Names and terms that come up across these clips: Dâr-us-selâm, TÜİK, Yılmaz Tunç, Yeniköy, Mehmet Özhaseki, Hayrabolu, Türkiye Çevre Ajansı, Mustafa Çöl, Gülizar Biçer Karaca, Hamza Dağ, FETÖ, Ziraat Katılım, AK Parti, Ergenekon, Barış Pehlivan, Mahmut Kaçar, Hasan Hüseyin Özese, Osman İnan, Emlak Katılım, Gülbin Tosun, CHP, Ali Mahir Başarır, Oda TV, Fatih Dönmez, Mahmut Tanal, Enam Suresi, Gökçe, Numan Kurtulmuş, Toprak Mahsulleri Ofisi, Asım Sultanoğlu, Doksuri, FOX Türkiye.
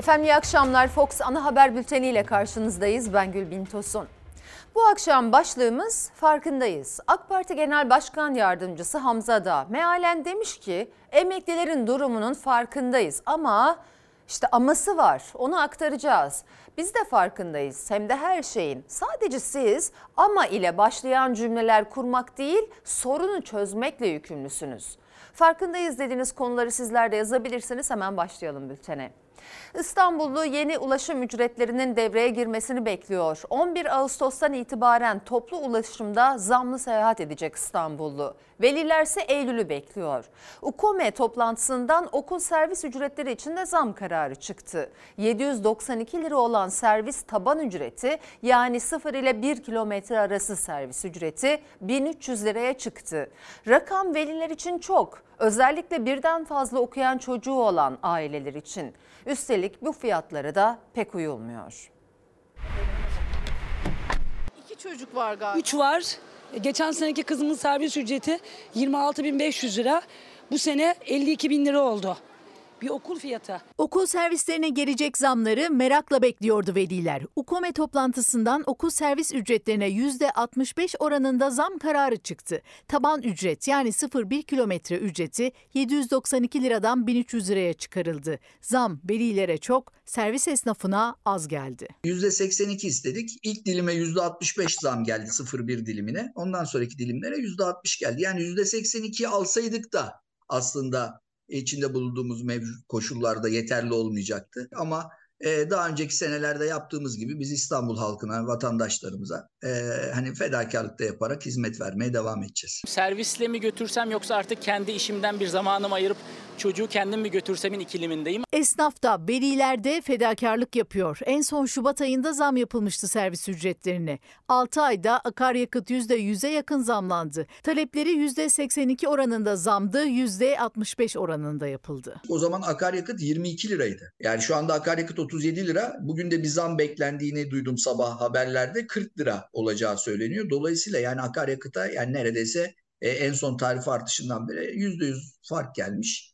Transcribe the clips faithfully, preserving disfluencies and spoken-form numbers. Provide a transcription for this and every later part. Efendim iyi akşamlar. Fox Ana Haber Bülteni ile karşınızdayız. Ben Gülbin Tosun. Bu akşam başlığımız farkındayız. AK Parti Genel Başkan Yardımcısı Hamza Dağ mealen demiş ki emeklilerin durumunun farkındayız ama işte aması var, onu aktaracağız. Biz de farkındayız hem de her şeyin. Sadece siz ama ile başlayan cümleler kurmak değil sorunu çözmekle yükümlüsünüz. Farkındayız dediğiniz konuları sizler de yazabilirsiniz. Hemen başlayalım bültene. İstanbullu yeni ulaşım ücretlerinin devreye girmesini bekliyor. on bir Ağustos'tan itibaren toplu ulaşımda zamlı seyahat edecek İstanbullu. Velilerse Eylül'ü bekliyor. UKOME toplantısından okul servis ücretleri için de zam kararı çıktı. yedi yüz doksan iki lira olan servis taban ücreti yani sıfır ile bir kilometre arası servis ücreti bin üç yüz liraya çıktı. Rakam veliler için çok. Özellikle birden fazla okuyan çocuğu olan aileler için. Üstelik bu fiyatlara da pek uyulmuyor. İki çocuk var galiba. Üç var. Geçen seneki kızımın servis ücreti yirmi altı bin beş yüz lira. Bu sene elli iki bin lira oldu. Bir okul fiyatı. Okul servislerine gelecek zamları merakla bekliyordu veliler. UKOME toplantısından okul servis ücretlerine yüzde altmış beş oranında zam kararı çıktı. Taban ücret yani sıfır bir kilometre ücreti yedi yüz doksan iki liradan bin üç yüz liraya çıkarıldı. Zam velilere çok, servis esnafına az geldi. yüzde seksen iki istedik. İlk dilime yüzde altmış beş zam geldi sıfır bir dilimine. Ondan sonraki dilimlere yüzde altmış geldi. Yani yüzde seksen ikiyi alsaydık da aslında İçinde bulunduğumuz mevcut koşullarda yeterli olmayacaktı. Ama e, daha önceki senelerde yaptığımız gibi biz İstanbul halkına, vatandaşlarımıza e, hani fedakarlıkta yaparak hizmet vermeye devam edeceğiz. Servisle mi götürsem yoksa artık kendi işimden bir zamanımı ayırıp çocuğu kendim mi götürsemin ikilemindeyim. Esnaf da veliler de fedakarlık yapıyor. En son Şubat ayında zam yapılmıştı servis ücretlerine. altı ayda akaryakıt yüzde yüze yakın zamlandı. Talepleri yüzde seksen iki oranında zamdı, yüzde altmış beş oranında yapıldı. O zaman akaryakıt yirmi iki liraydı. Yani şu anda akaryakıt otuz yedi lira. Bugün de bir zam beklendiğini duydum sabah haberlerde. kırk lira olacağı söyleniyor. Dolayısıyla yani akaryakıta yani neredeyse en son tarif artışından beri yüzde yüz fark gelmiş.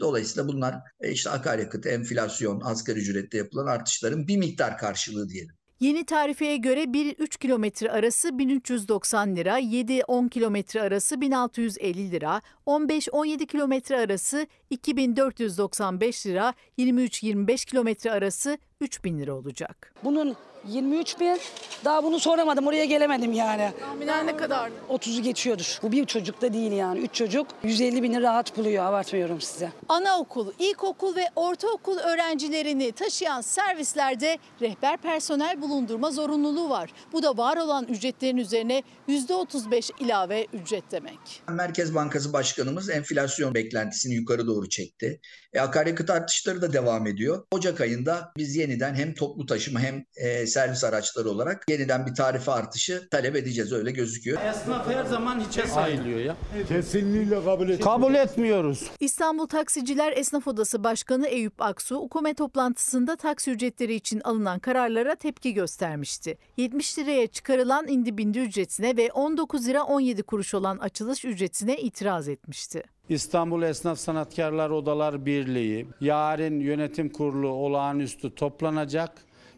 Dolayısıyla bunlar işte akaryakıt, enflasyon, asgari ücrette yapılan artışların bir miktar karşılığı diyelim. Yeni tarifeye göre bir üç kilometre arası bin üç yüz doksan lira, yedi on kilometre arası bin altı yüz elli lira, on beş on yedi kilometre arası iki bin dört yüz doksan beş lira, yirmi üç yirmi beş kilometre arası üç bin lira olacak. Bunun yirmi üç bin, daha bunu soramadım, oraya gelemedim yani. Tahminen ne kadar? otuzu geçiyordur. Bu bir çocuk da değil yani. üç çocuk yüz elli bini rahat buluyor, abartmıyorum size. Anaokul, ilkokul ve ortaokul öğrencilerini taşıyan servislerde rehber personel bulundurma zorunluluğu var. Bu da var olan ücretlerin üzerine yüzde otuz beş ilave ücret demek. Merkez Bankası Başkanımız enflasyon beklentisini yukarı doğru çekti. E, akaryakıt artışları da devam ediyor. Ocak ayında biz yeni yeniden hem toplu taşıma hem servis araçları olarak yeniden bir tarife artışı talep edeceğiz öyle gözüküyor. Esnaf her zaman hiçe sayılıyor ya. Evet. Kesinlikle kabul etmiyoruz. Kabul etmiyoruz. İstanbul Taksiciler Esnaf Odası Başkanı Eyüp Aksu, UKOME toplantısında taksi ücretleri için alınan kararlara tepki göstermişti. yetmiş liraya çıkarılan indi bindi ücretine ve on dokuz lira on yedi kuruş olan açılış ücretine itiraz etmişti. İstanbul Esnaf Sanatkarlar Odalar Birliği yarın yönetim kurulu olağanüstü toplanacak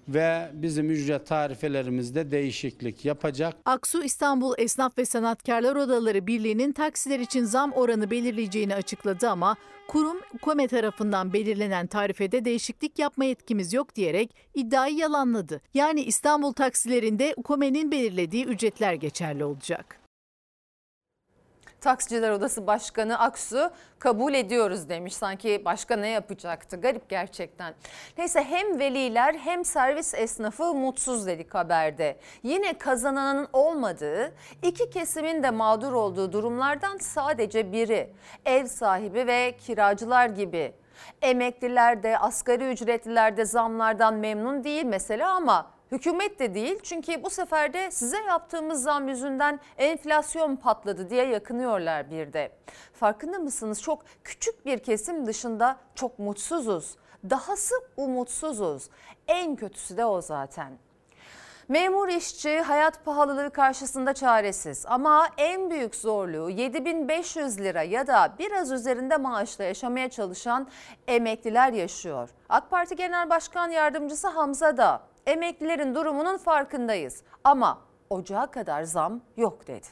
ve bizim ücret tarifelerimizde değişiklik yapacak. Aksu, İstanbul Esnaf ve Sanatkarlar Odaları Birliği'nin taksiler için zam oranı belirleyeceğini açıkladı ama kurum UKOME tarafından belirlenen tarifede değişiklik yapma yetkimiz yok diyerek iddiayı yalanladı. Yani İstanbul taksilerinde UKOME'nin belirlediği ücretler geçerli olacak. Taksiciler Odası Başkanı Aksu kabul ediyoruz demiş. Sanki başka ne yapacaktı? Garip gerçekten. Neyse hem veliler hem servis esnafı mutsuz dedik haberde. Yine kazananın olmadığı, iki kesimin de mağdur olduğu durumlardan sadece biri. Ev sahibi ve kiracılar gibi. Emekliler de asgari ücretliler de zamlardan memnun değil mesela ama hükümet de değil çünkü bu sefer de size yaptığımız zam yüzünden enflasyon patladı diye yakınıyorlar bir de. Farkında mısınız? Çok küçük bir kesim dışında çok mutsuzuz. Dahası umutsuzuz. En kötüsü de o zaten. Memur işçi hayat pahalılığı karşısında çaresiz ama en büyük zorluğu yedi bin beş yüz lira ya da biraz üzerinde maaşla yaşamaya çalışan emekliler yaşıyor. AK Parti Genel Başkan Yardımcısı Hamza Dağ, emeklilerin durumunun farkındayız ama ocağa kadar zam yok dedi.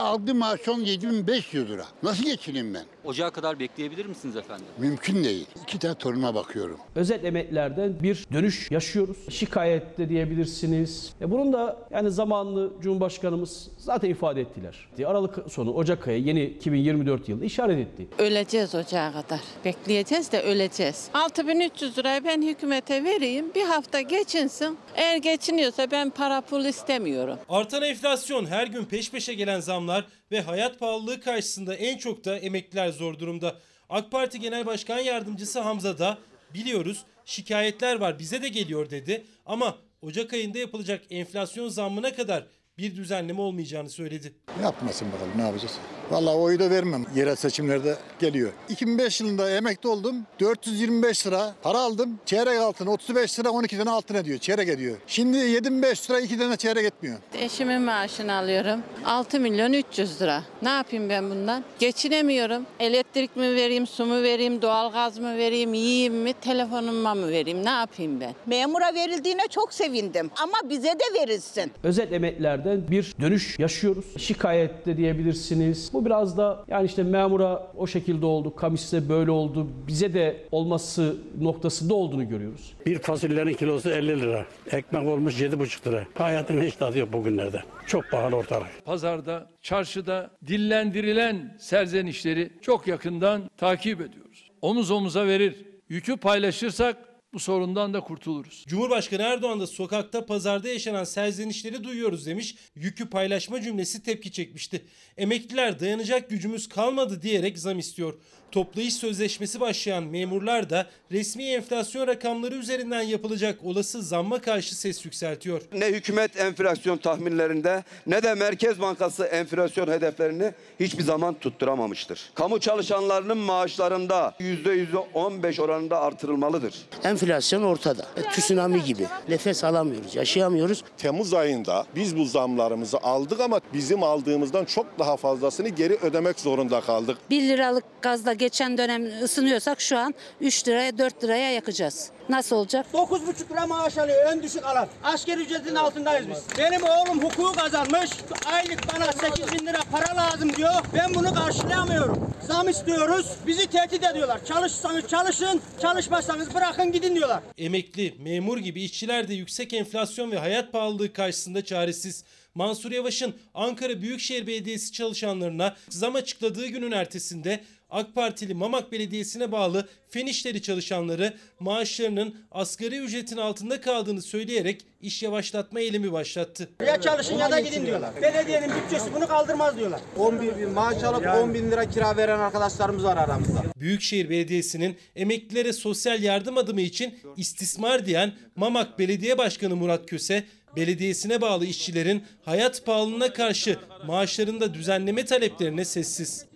Aldığım maaş son yedi bin beş yüz lira. Nasıl geçineyim ben? Ocağa kadar bekleyebilir misiniz efendim? Mümkün değil. İki tane torunuma bakıyorum. Özel emeklilerden bir dönüş yaşıyoruz. Şikayet de diyebilirsiniz. Bunun da yani zamanlı Cumhurbaşkanımız zaten ifade ettiler. Aralık sonu Ocak ayı yeni iki bin yirmi dört yılında işaret etti. Öleceğiz ocağa kadar. Bekleyeceğiz de öleceğiz. altı bin üç yüz lirayı ben hükümete vereyim. Bir hafta geçinsin. Eğer geçiniyorsa ben para pul istemiyorum. Artan enflasyon, her gün peş peşe gelen zamlar ve hayat pahalılığı karşısında en çok da emekliler zor durumda. AK Parti Genel Başkan Yardımcısı Hamza Dağ, biliyoruz şikayetler var bize de geliyor dedi ama Ocak ayında yapılacak enflasyon zammına kadar bir düzenleme olmayacağını söyledi. Yapmasın bakalım, ne yapacağız? Vallahi oyu da vermem. Yerel seçimlerde geliyor. iki bin beş yılında emekli oldum. dört yüz yirmi beş lira para aldım. Çeyrek altın otuz beş lira, on iki tane altın ediyor. Çeyrek ediyor. Şimdi yedi bin beş yüz lira, iki tane çeyrek etmiyor. Eşimin maaşını alıyorum. altı milyon üç yüz lira. Ne yapayım ben bundan? Geçinemiyorum. Elektrik mi vereyim, su mu vereyim, doğalgaz mı vereyim, yiyeyim mi, telefonuma mı vereyim? Ne yapayım ben? Memura verildiğine çok sevindim. Ama bize de verilsin. Özet emeklilerden bir dönüş yaşıyoruz. Şikayet de diyebilirsiniz. Bu biraz da yani işte memura o şekilde oldu, kamise böyle oldu, bize de olması noktasında olduğunu görüyoruz. Bir fasulyenin kilosu elli lira, ekmek olmuş yedi buçuk lira. Hayatın hiç tadı yok bugünlerde. Çok pahalı ortalık. Pazarda, çarşıda dillendirilen serzenişleri çok yakından takip ediyoruz. Omuz omuza verir, yükü paylaşırsak bu sorundan da kurtuluruz. Cumhurbaşkanı Erdoğan da sokakta, pazarda yaşanan serzenişleri duyuyoruz demiş. Yükü paylaşma cümlesi tepki çekmişti. Emekliler dayanacak gücümüz kalmadı diyerek zam istiyor. Toplu iş sözleşmesi başlayan memurlar da resmi enflasyon rakamları üzerinden yapılacak olası zamma karşı ses yükseltiyor. Ne hükümet enflasyon tahminlerinde ne de Merkez Bankası enflasyon hedeflerini hiçbir zaman tutturamamıştır. Kamu çalışanlarının maaşlarında yüzde on beş oranında artırılmalıdır. Enflasyon ortada. Tsunami gibi. Nefes alamıyoruz, yaşayamıyoruz. Temmuz ayında biz bu zamlarımızı aldık ama bizim aldığımızdan çok daha fazlasını geri ödemek zorunda kaldık. bir liralık gazla geçen dönem ısınıyorsak şu an üç liraya, dört liraya yakacağız. Nasıl olacak? dokuz buçuk lira maaş alıyor, en düşük alan. Asgari ücretin altındayız biz. Benim oğlum hukuku kazanmış. Aylık bana sekiz bin lira para lazım diyor. Ben bunu karşılayamıyorum. Zam istiyoruz. Bizi tehdit ediyorlar. Çalışsanız çalışın, çalışmazsanız bırakın gidin diyorlar. Emekli, memur gibi işçiler de yüksek enflasyon ve hayat pahalılığı karşısında çaresiz. Mansur Yavaş'ın Ankara Büyükşehir Belediyesi çalışanlarına zam açıkladığı günün ertesinde AK Partili Mamak Belediyesi'ne bağlı fen işleri çalışanları maaşlarının asgari ücretin altında kaldığını söyleyerek iş yavaşlatma eylemi başlattı. Ya çalışın ya da gidin diyorlar. Belediyenin bütçesi bunu kaldırmaz diyorlar. on bir bin maaş alıp yani on bin lira kira veren arkadaşlarımız var aramızda. Büyükşehir Belediyesi'nin emeklilere sosyal yardım adımı için istismar diyen Mamak Belediye Başkanı Murat Köse, belediyesine bağlı işçilerin hayat pahalılığına karşı maaşlarında düzenleme taleplerine sessiz.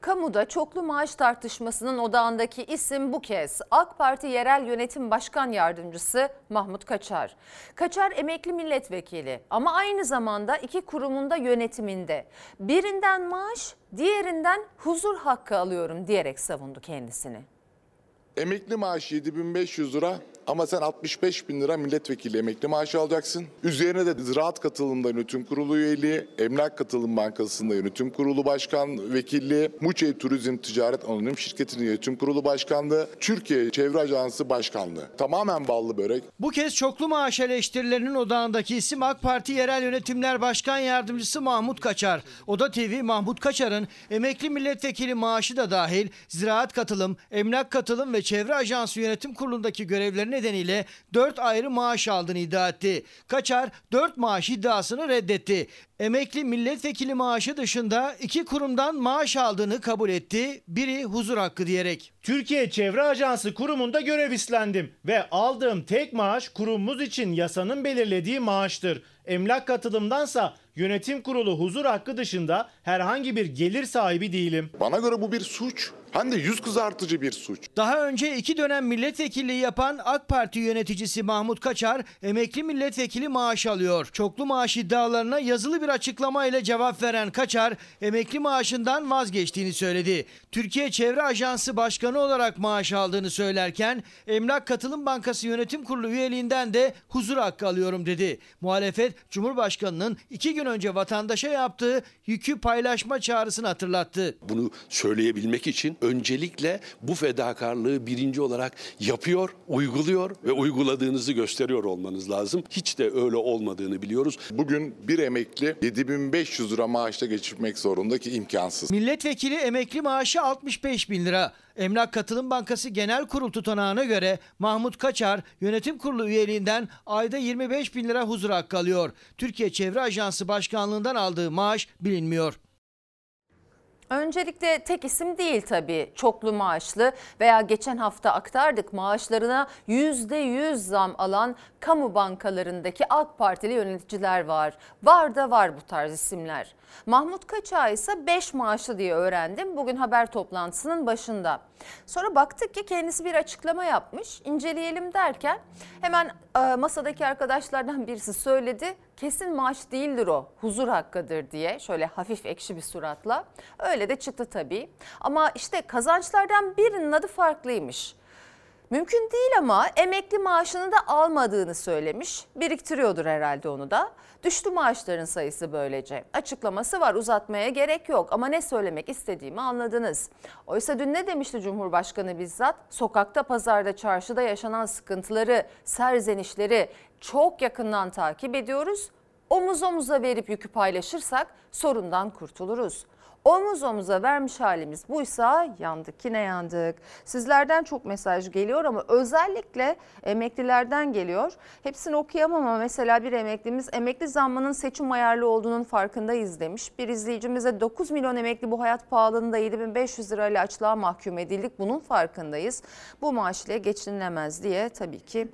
Kamuda çoklu maaş tartışmasının odağındaki isim bu kez AK Parti Yerel Yönetim Başkan Yardımcısı Mahmut Kaçar. Kaçar emekli milletvekili ama aynı zamanda iki kurumunda yönetiminde. Birinden maaş, diğerinden huzur hakkı alıyorum diyerek savundu kendisini. Emekli maaşı yedi bin beş yüz lira. Ama sen altmış beş bin lira milletvekili emekli maaşı alacaksın. Üzerine de Ziraat Katılım'da yönetim kurulu üyeliği, Emlak Katılım Bankası'nda yönetim kurulu başkan vekilliği, Muçe Turizm Ticaret Anonim Şirketi'nin yönetim kurulu başkanlığı, Türkiye Çevre Ajansı başkanlığı. Tamamen ballı börek. Bu kez çoklu maaş eleştirilerinin odağındaki isim AK Parti Yerel Yönetimler Başkan Yardımcısı Mahmut Kaçar. Oda T V Mahmut Kaçar'ın emekli milletvekili maaşı da dahil Ziraat Katılım, Emlak Katılım ve Çevre Ajansı Yönetim Kurulu'ndaki görevlerine nedeniyle dört ayrı maaş aldığını iddia etti. Kaçar dört maaş iddiasını reddetti. Emekli milletvekili maaşı dışında iki kurumdan maaş aldığını kabul etti. Biri huzur hakkı diyerek. Türkiye Çevre Ajansı kurumunda görev üstlendim ve aldığım tek maaş kurumumuz için yasanın belirlediği maaştır. Emlak katılımdansa yönetim kurulu huzur hakkı dışında herhangi bir gelir sahibi değilim. Bana göre bu bir suç. Hem de yüz kızartıcı bir suç. Daha önce iki dönem milletvekilliği yapan AK Parti yöneticisi Mahmut Kaçar emekli milletvekili maaşı alıyor. Çoklu maaş iddialarına yazılı bir açıklama ile cevap veren Kaçar emekli maaşından vazgeçtiğini söyledi. Türkiye Çevre Ajansı Başkanı olarak maaş aldığını söylerken Emlak Katılım Bankası Yönetim Kurulu üyeliğinden de huzur hakkı alıyorum dedi. Muhalefet Cumhurbaşkanı'nın iki gün önce vatandaşa yaptığı yükü paylaşma çağrısını hatırlattı. Bunu söyleyebilmek için öncelikle bu fedakarlığı birinci olarak yapıyor, uyguluyor ve uyguladığınızı gösteriyor olmanız lazım. Hiç de öyle olmadığını biliyoruz. Bugün bir emekli yedi bin beş yüz lira maaşla geçirmek zorunda ki imkansız. Milletvekili emekli maaşı altmış beş bin lira. Emlak Katılım Bankası Genel Kurul tutanağına göre Mahmut Kaçar yönetim kurulu üyeliğinden ayda yirmi beş bin lira huzur hakkı alıyor. Türkiye Çevre Ajansı Başkanlığından aldığı maaş bilinmiyor. Öncelikle tek isim değil tabii çoklu maaşlı veya geçen hafta aktardık maaşlarına yüzde yüz zam alan kamu bankalarındaki AK Partili yöneticiler var. Var da var bu tarz isimler. Mahmut Kaçar ise beş maaşlı diye öğrendim bugün haber toplantısının başında. Sonra baktık ki kendisi bir açıklama yapmış, inceleyelim derken hemen masadaki arkadaşlardan birisi söyledi. Kesin maaş değildir o, huzur hakkıdır diye şöyle hafif ekşi bir suratla. Öyle de çıktı tabii. Ama işte kazançlardan birinin adı farklıymış. Mümkün değil ama emekli maaşını da almadığını söylemiş. Biriktiriyordur herhalde onu da. Düştü maaşların sayısı böylece. Açıklaması var, uzatmaya gerek yok ama ne söylemek istediğimi anladınız. Oysa dün ne demişti Cumhurbaşkanı bizzat? Sokakta, pazarda, çarşıda yaşanan sıkıntıları, serzenişleri çok yakından takip ediyoruz. Omuz omuza verip yükü paylaşırsak sorundan kurtuluruz. Omuz omuza vermiş halimiz buysa yandık yine yandık. Sizlerden çok mesaj geliyor ama özellikle emeklilerden geliyor. Hepsini okuyamam ama mesela bir emeklimiz emekli zammının seçim ayarlı olduğunun farkındayız demiş. Bir izleyicimize dokuz milyon emekli bu hayat pahalılığında yedi bin beş yüz lirayla açlığa mahkum edildik, bunun farkındayız. Bu maaşla geçinilemez diye tabii ki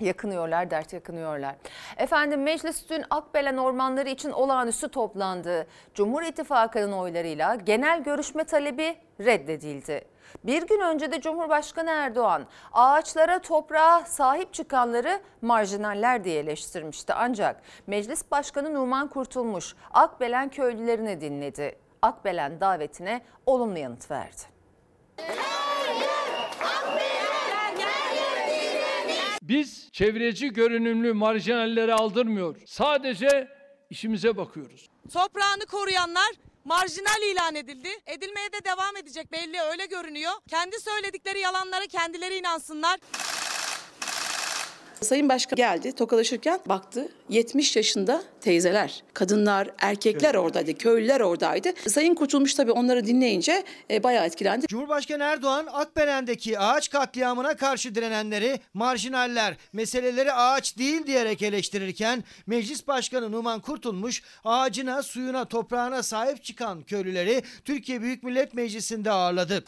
yakınıyorlar, dert yakınıyorlar. Efendim meclis dün Akbelen ormanları için olağanüstü toplandı. Cumhur İttifakı'nın oylarıyla genel görüşme talebi reddedildi. Bir gün önce de Cumhurbaşkanı Erdoğan ağaçlara, toprağa sahip çıkanları marjinaller diye eleştirmişti. Ancak Meclis Başkanı Numan Kurtulmuş Akbelen köylülerini dinledi. Akbelen davetine olumlu yanıt verdi. Biz çevreci görünümlü marjinallere aldırmıyor. Sadece işimize bakıyoruz. Toprağını koruyanlar marjinal ilan edildi. Edilmeye de devam edecek, belli öyle görünüyor. Kendi söyledikleri yalanlara kendileri inansınlar. Sayın Başkan geldi, tokalaşırken baktı yetmiş yaşında teyzeler, kadınlar, erkekler oradaydı, köylüler oradaydı. Sayın Kurtulmuş tabii onları dinleyince e, bayağı etkilendi. Cumhurbaşkanı Erdoğan Akbelen'deki ağaç katliamına karşı direnenleri marjinaller, meseleleri ağaç değil diyerek eleştirirken Meclis Başkanı Numan Kurtulmuş ağacına, suyuna, toprağına sahip çıkan köylüleri Türkiye Büyük Millet Meclisi'nde ağırladı.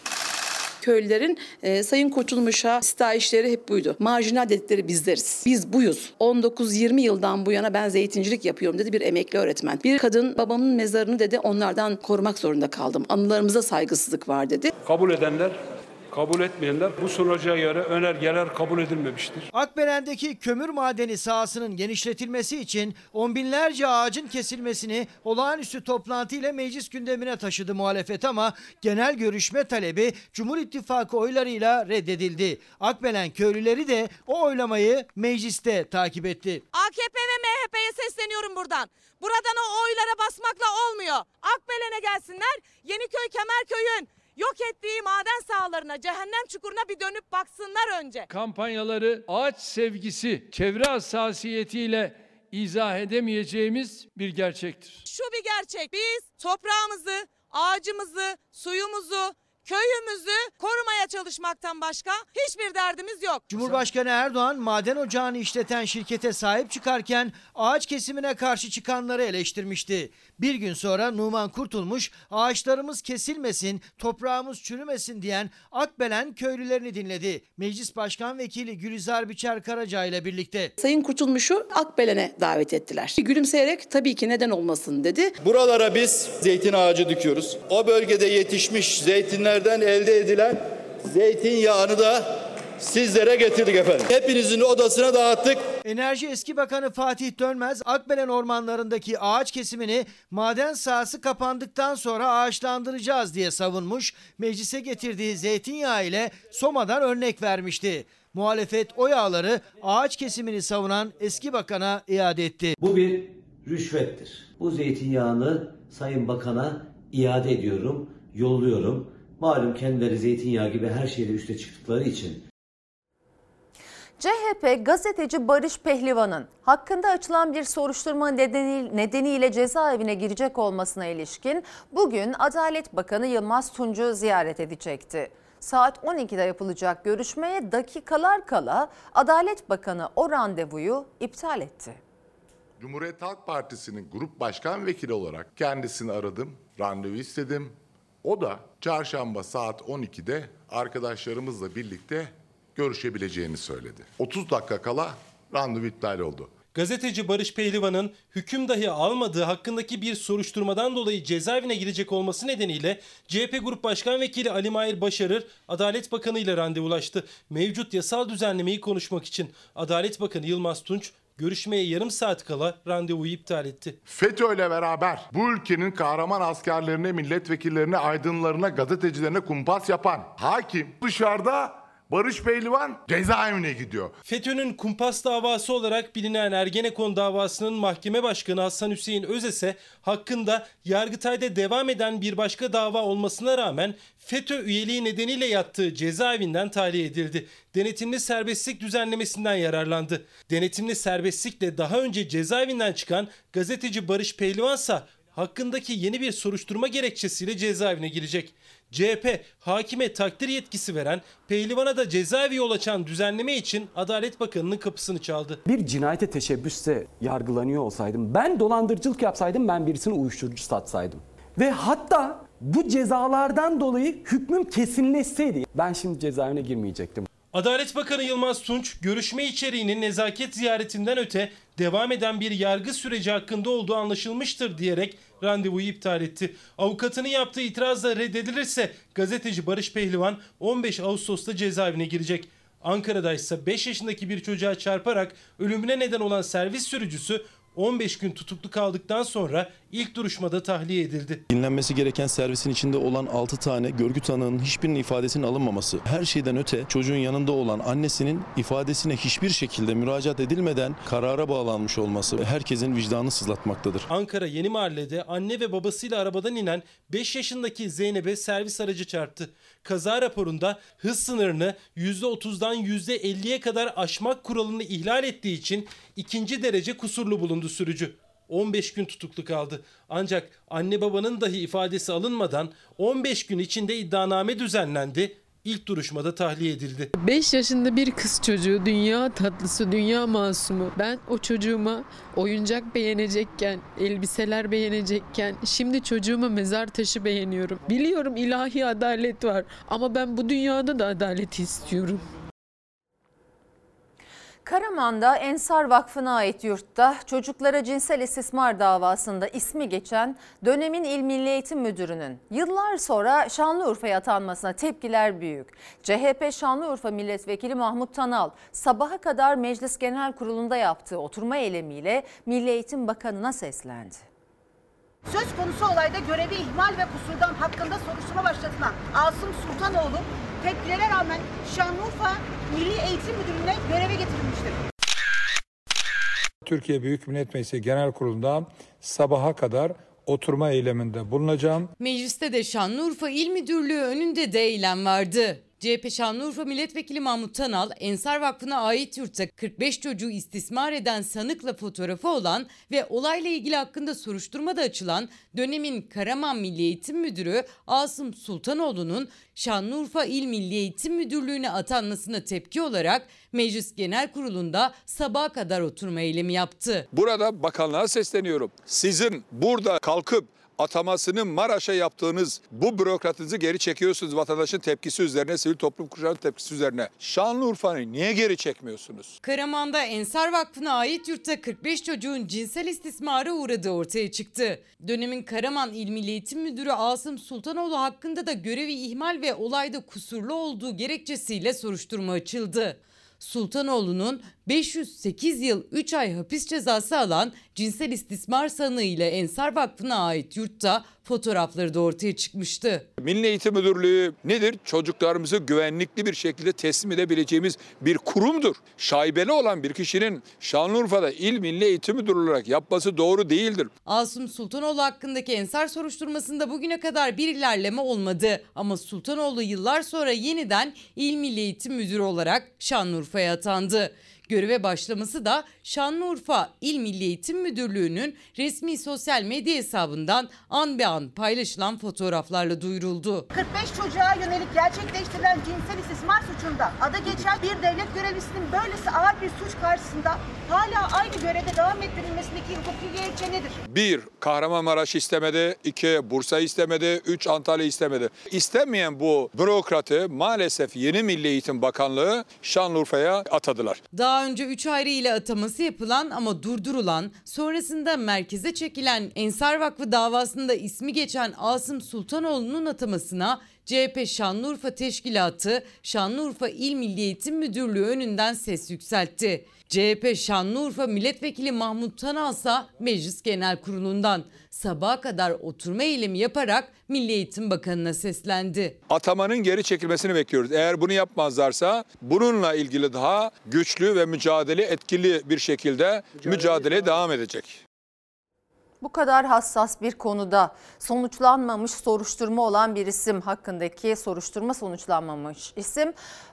Köylülerin e, Sayın Kurtulmuş'a istahişleri hep buydu. Marjinal dedikleri bizleriz. Biz buyuz. on dokuz yirmi yıldan bu yana ben zeytincilik yapıyorum dedi bir emekli öğretmen. Bir kadın babamın mezarını dedi onlardan korumak zorunda kaldım. Anılarımıza saygısızlık var dedi. Kabul edenler, kabul etmeyenler bu sonuca göre önergeler kabul edilmemiştir. Akbelen'deki kömür madeni sahasının genişletilmesi için on binlerce ağacın kesilmesini olağanüstü toplantı ile meclis gündemine taşıdı muhalefet ama genel görüşme talebi Cumhur İttifakı oylarıyla reddedildi. Akbelen köylüleri de o oylamayı mecliste takip etti. A K P ve M H P'ye sesleniyorum buradan. Buradan o oylara basmakla olmuyor. Akbelen'e gelsinler. Yeniköy, Kemerköy'ün yok ettiği maden sahalarına, cehennem çukuruna bir dönüp baksınlar önce. Kampanyaları ağaç sevgisi, çevre hassasiyetiyle izah edemeyeceğimiz bir gerçektir. Şu bir gerçek, biz toprağımızı, ağacımızı, suyumuzu, köyümüzü korumaya çalışmaktan başka hiçbir derdimiz yok. Cumhurbaşkanı Erdoğan maden ocağını işleten şirkete sahip çıkarken ağaç kesimine karşı çıkanları eleştirmişti. Bir gün sonra Numan Kurtulmuş, ağaçlarımız kesilmesin, toprağımız çürümesin diyen Akbelen köylülerini dinledi. Meclis Başkan Vekili Gülizar Biçer Karaca ile birlikte. Sayın Kurtulmuş'u Akbelen'e davet ettiler. Gülümseyerek tabii ki neden olmasın dedi. Buralara biz zeytin ağacı dikiyoruz. O bölgede yetişmiş zeytinlerden elde edilen zeytinyağını da sizlere getirdik efendim. Hepinizin odasına dağıttık. Enerji Eski Bakanı Fatih Dönmez, Akbelen ormanlarındaki ağaç kesimini maden sahası kapandıktan sonra ağaçlandıracağız diye savunmuş, meclise getirdiği zeytinyağı ile Soma'dan örnek vermişti. Muhalefet o yağları ağaç kesimini savunan eski bakana iade etti. Bu bir rüşvettir. Bu zeytinyağını Sayın Bakan'a iade ediyorum, yolluyorum. Malum kendileri zeytinyağı gibi her şeyle üste çıktıkları için. C H P gazeteci Barış Pehlivan'ın hakkında açılan bir soruşturma nedeni, nedeniyle cezaevine girecek olmasına ilişkin bugün Adalet Bakanı Yılmaz Tunç'u ziyaret edecekti. Saat on ikide yapılacak görüşmeye dakikalar kala Adalet Bakanı o randevuyu iptal etti. Cumhuriyet Halk Partisi'nin grup başkan vekili olarak kendisini aradım, randevu istedim. O da çarşamba saat on ikide arkadaşlarımızla birlikte görüşebileceğini söyledi. otuz dakika kala randevu iptal oldu. Gazeteci Barış Pehlivan'ın hüküm dahi almadığı hakkındaki bir soruşturmadan dolayı cezaevine girecek olması nedeniyle C H P Grup Başkan Vekili Ali Mahir Başarır, Adalet Bakanı ile randevulaştı. Mevcut yasal düzenlemeyi konuşmak için Adalet Bakanı Yılmaz Tunç, görüşmeye yarım saat kala randevuyu iptal etti. FETÖ'yle beraber bu ülkenin kahraman askerlerine, milletvekillerine, aydınlarına, gazetecilerine kumpas yapan hakim dışarıda, Barış Pehlivan cezaevine gidiyor. FETÖ'nün kumpas davası olarak bilinen Ergenekon davasının mahkeme başkanı Hasan Hüseyin Özese hakkında Yargıtay'da devam eden bir başka dava olmasına rağmen FETÖ üyeliği nedeniyle yattığı cezaevinden tahliye edildi. Denetimli serbestlik düzenlemesinden yararlandı. Denetimli serbestlikle daha önce cezaevinden çıkan gazeteci Barış Pehlivan'sa hakkındaki yeni bir soruşturma gerekçesiyle cezaevine girecek. C H P, hakime takdir yetkisi veren, Pehlivan'a da cezaevi yol açan düzenleme için Adalet Bakanı'nın kapısını çaldı. Bir cinayete teşebbüsse yargılanıyor olsaydım, ben dolandırıcılık yapsaydım, ben birisini uyuşturucu satsaydım. Ve hatta bu cezalardan dolayı hükmüm kesinleşseydi, ben şimdi cezaevine girmeyecektim. Adalet Bakanı Yılmaz Tunç, görüşme içeriğinin nezaket ziyaretinden öte devam eden bir yargı süreci hakkında olduğu anlaşılmıştır diyerek randevuyu iptal etti. Avukatının yaptığı itirazla reddedilirse gazeteci Barış Pehlivan on beş Ağustos'ta cezaevine girecek. Ankara'da ise beş yaşındaki bir çocuğa çarparak ölümüne neden olan servis sürücüsü on beş gün tutuklu kaldıktan sonra ilk duruşmada tahliye edildi. Dinlenmesi gereken servisin içinde olan altı tane görgü tanığının hiçbirinin ifadesinin alınmaması, her şeyden öte çocuğun yanında olan annesinin ifadesine hiçbir şekilde müracaat edilmeden karara bağlanmış olması herkesin vicdanını sızlatmaktadır. Ankara Yeni Mahalle'de anne ve babasıyla arabadan inen beş yaşındaki Zeynep'e servis aracı çarptı. Kaza raporunda hız sınırını yüzde otuzdan yüzde elliye kadar aşmak kuralını ihlal ettiği için ikinci derece kusurlu bulundu sürücü. on beş gün tutuklu kaldı. Ancak anne babanın dahi ifadesi alınmadan on beş gün içinde iddianame düzenlendi. İlk duruşmada tahliye edildi. beş yaşında bir kız çocuğu, dünya tatlısı, dünya masumu. Ben o çocuğuma oyuncak beğenecekken, elbiseler beğenecekken şimdi çocuğuma mezar taşı beğeniyorum. Biliyorum ilahi adalet var ama ben bu dünyada da adaleti istiyorum. Karaman'da Ensar Vakfı'na ait yurtta çocuklara cinsel istismar davasında ismi geçen dönemin İl Milli Eğitim Müdürü'nün yıllar sonra Şanlıurfa'ya atanmasına tepkiler büyük. C H P Şanlıurfa Milletvekili Mahmut Tanal sabaha kadar Meclis Genel Kurulu'nda yaptığı oturma eylemiyle Milli Eğitim Bakanı'na seslendi. Söz konusu olayda görevi ihmal ve kusurdan hakkında soruşturma başlatılan Asım Sultanoğlu tepkilere rağmen Şanlıurfa Milli Eğitim Müdürlüğü'ne göreve getirilmiştir. Türkiye Büyük Millet Meclisi Genel Kurulu'nda sabaha kadar oturma eyleminde bulunacağım. Mecliste de Şanlıurfa İl Müdürlüğü önünde de eylem vardı. C H P Şanlıurfa Milletvekili Mahmut Tanal, Ensar Vakfı'na ait yurtta kırk beş çocuğu istismar eden sanıkla fotoğrafı olan ve olayla ilgili hakkında soruşturmada açılan dönemin Karaman Milli Eğitim Müdürü Asım Sultanoğlu'nun Şanlıurfa İl Milli Eğitim Müdürlüğü'ne atanmasına tepki olarak Meclis Genel Kurulu'nda sabaha kadar oturma eylemi yaptı. Burada bakanlığa sesleniyorum. Sizin burada kalkıp atamasını Maraş'a yaptığınız bu bürokratınızı geri çekiyorsunuz vatandaşın tepkisi üzerine, sivil toplum kuruluşlarının tepkisi üzerine. Şanlıurfa'yı niye geri çekmiyorsunuz? Karaman'da Ensar Vakfı'na ait yurtta kırk beş çocuğun cinsel istismara uğradığı ortaya çıktı. Dönemin Karaman İl Milli Eğitim Müdürü Asım Sultanoğlu hakkında da görevi ihmal ve olayda kusurlu olduğu gerekçesiyle soruşturma açıldı. Sultanoğlu'nun beş yüz sekiz yıl üç ay hapis cezası alan cinsel istismar sanığı ile Ensar Vakfı'na ait yurtta fotoğrafları da ortaya çıkmıştı. Milli Eğitim Müdürlüğü nedir? Çocuklarımızı güvenlikli bir şekilde teslim edebileceğimiz bir kurumdur. Şaibeli olan bir kişinin Şanlıurfa'da İl Milli Eğitim Müdürlüğü olarak yapması doğru değildir. Asım Sultanoğlu hakkındaki Ensar soruşturmasında bugüne kadar bir ilerleme olmadı. Ama Sultanoğlu yıllar sonra yeniden İl Milli Eğitim Müdürü olarak Şanlıurfa'ya atandı. Göreve başlaması da Şanlıurfa İl Milli Eğitim Müdürlüğü'nün resmi sosyal medya hesabından an be an paylaşılan fotoğraflarla duyuruldu. kırk beş çocuğa yönelik gerçekleştirilen cinsel istismar suçunda adı geçen bir devlet görevlisinin böylesi ağır bir suç karşısında hala aynı görevde devam ettirilmesindeki hukuki gerekçe nedir? bir. Kahramanmaraş istemedi, iki. Bursa istemedi, üç. Antalya istemedi. İstemeyen bu bürokratı maalesef yeni Milli Eğitim Bakanlığı Şanlıurfa'ya atadılar. Daha Daha önce üç ayrı ile ataması yapılan ama durdurulan, sonrasında merkeze çekilen Ensar Vakfı davasında ismi geçen Asım Sultanoğlu'nun atamasına C H P Şanlıurfa Teşkilatı, Şanlıurfa İl Milli Eğitim Müdürlüğü önünden ses yükseltti. C H P Şanlıurfa Milletvekili Mahmut Tanal ise Meclis Genel Kurulu'ndan sabaha kadar oturma eylemi yaparak Milli Eğitim Bakanı'na seslendi. Atamanın geri çekilmesini bekliyoruz. Eğer bunu yapmazlarsa bununla ilgili daha güçlü ve mücadele etkili bir şekilde mücadele, mücadele devam edecek. Bu kadar hassas bir konuda sonuçlanmamış soruşturma olan bir isim hakkındaki soruşturma sonuçlanmamış isim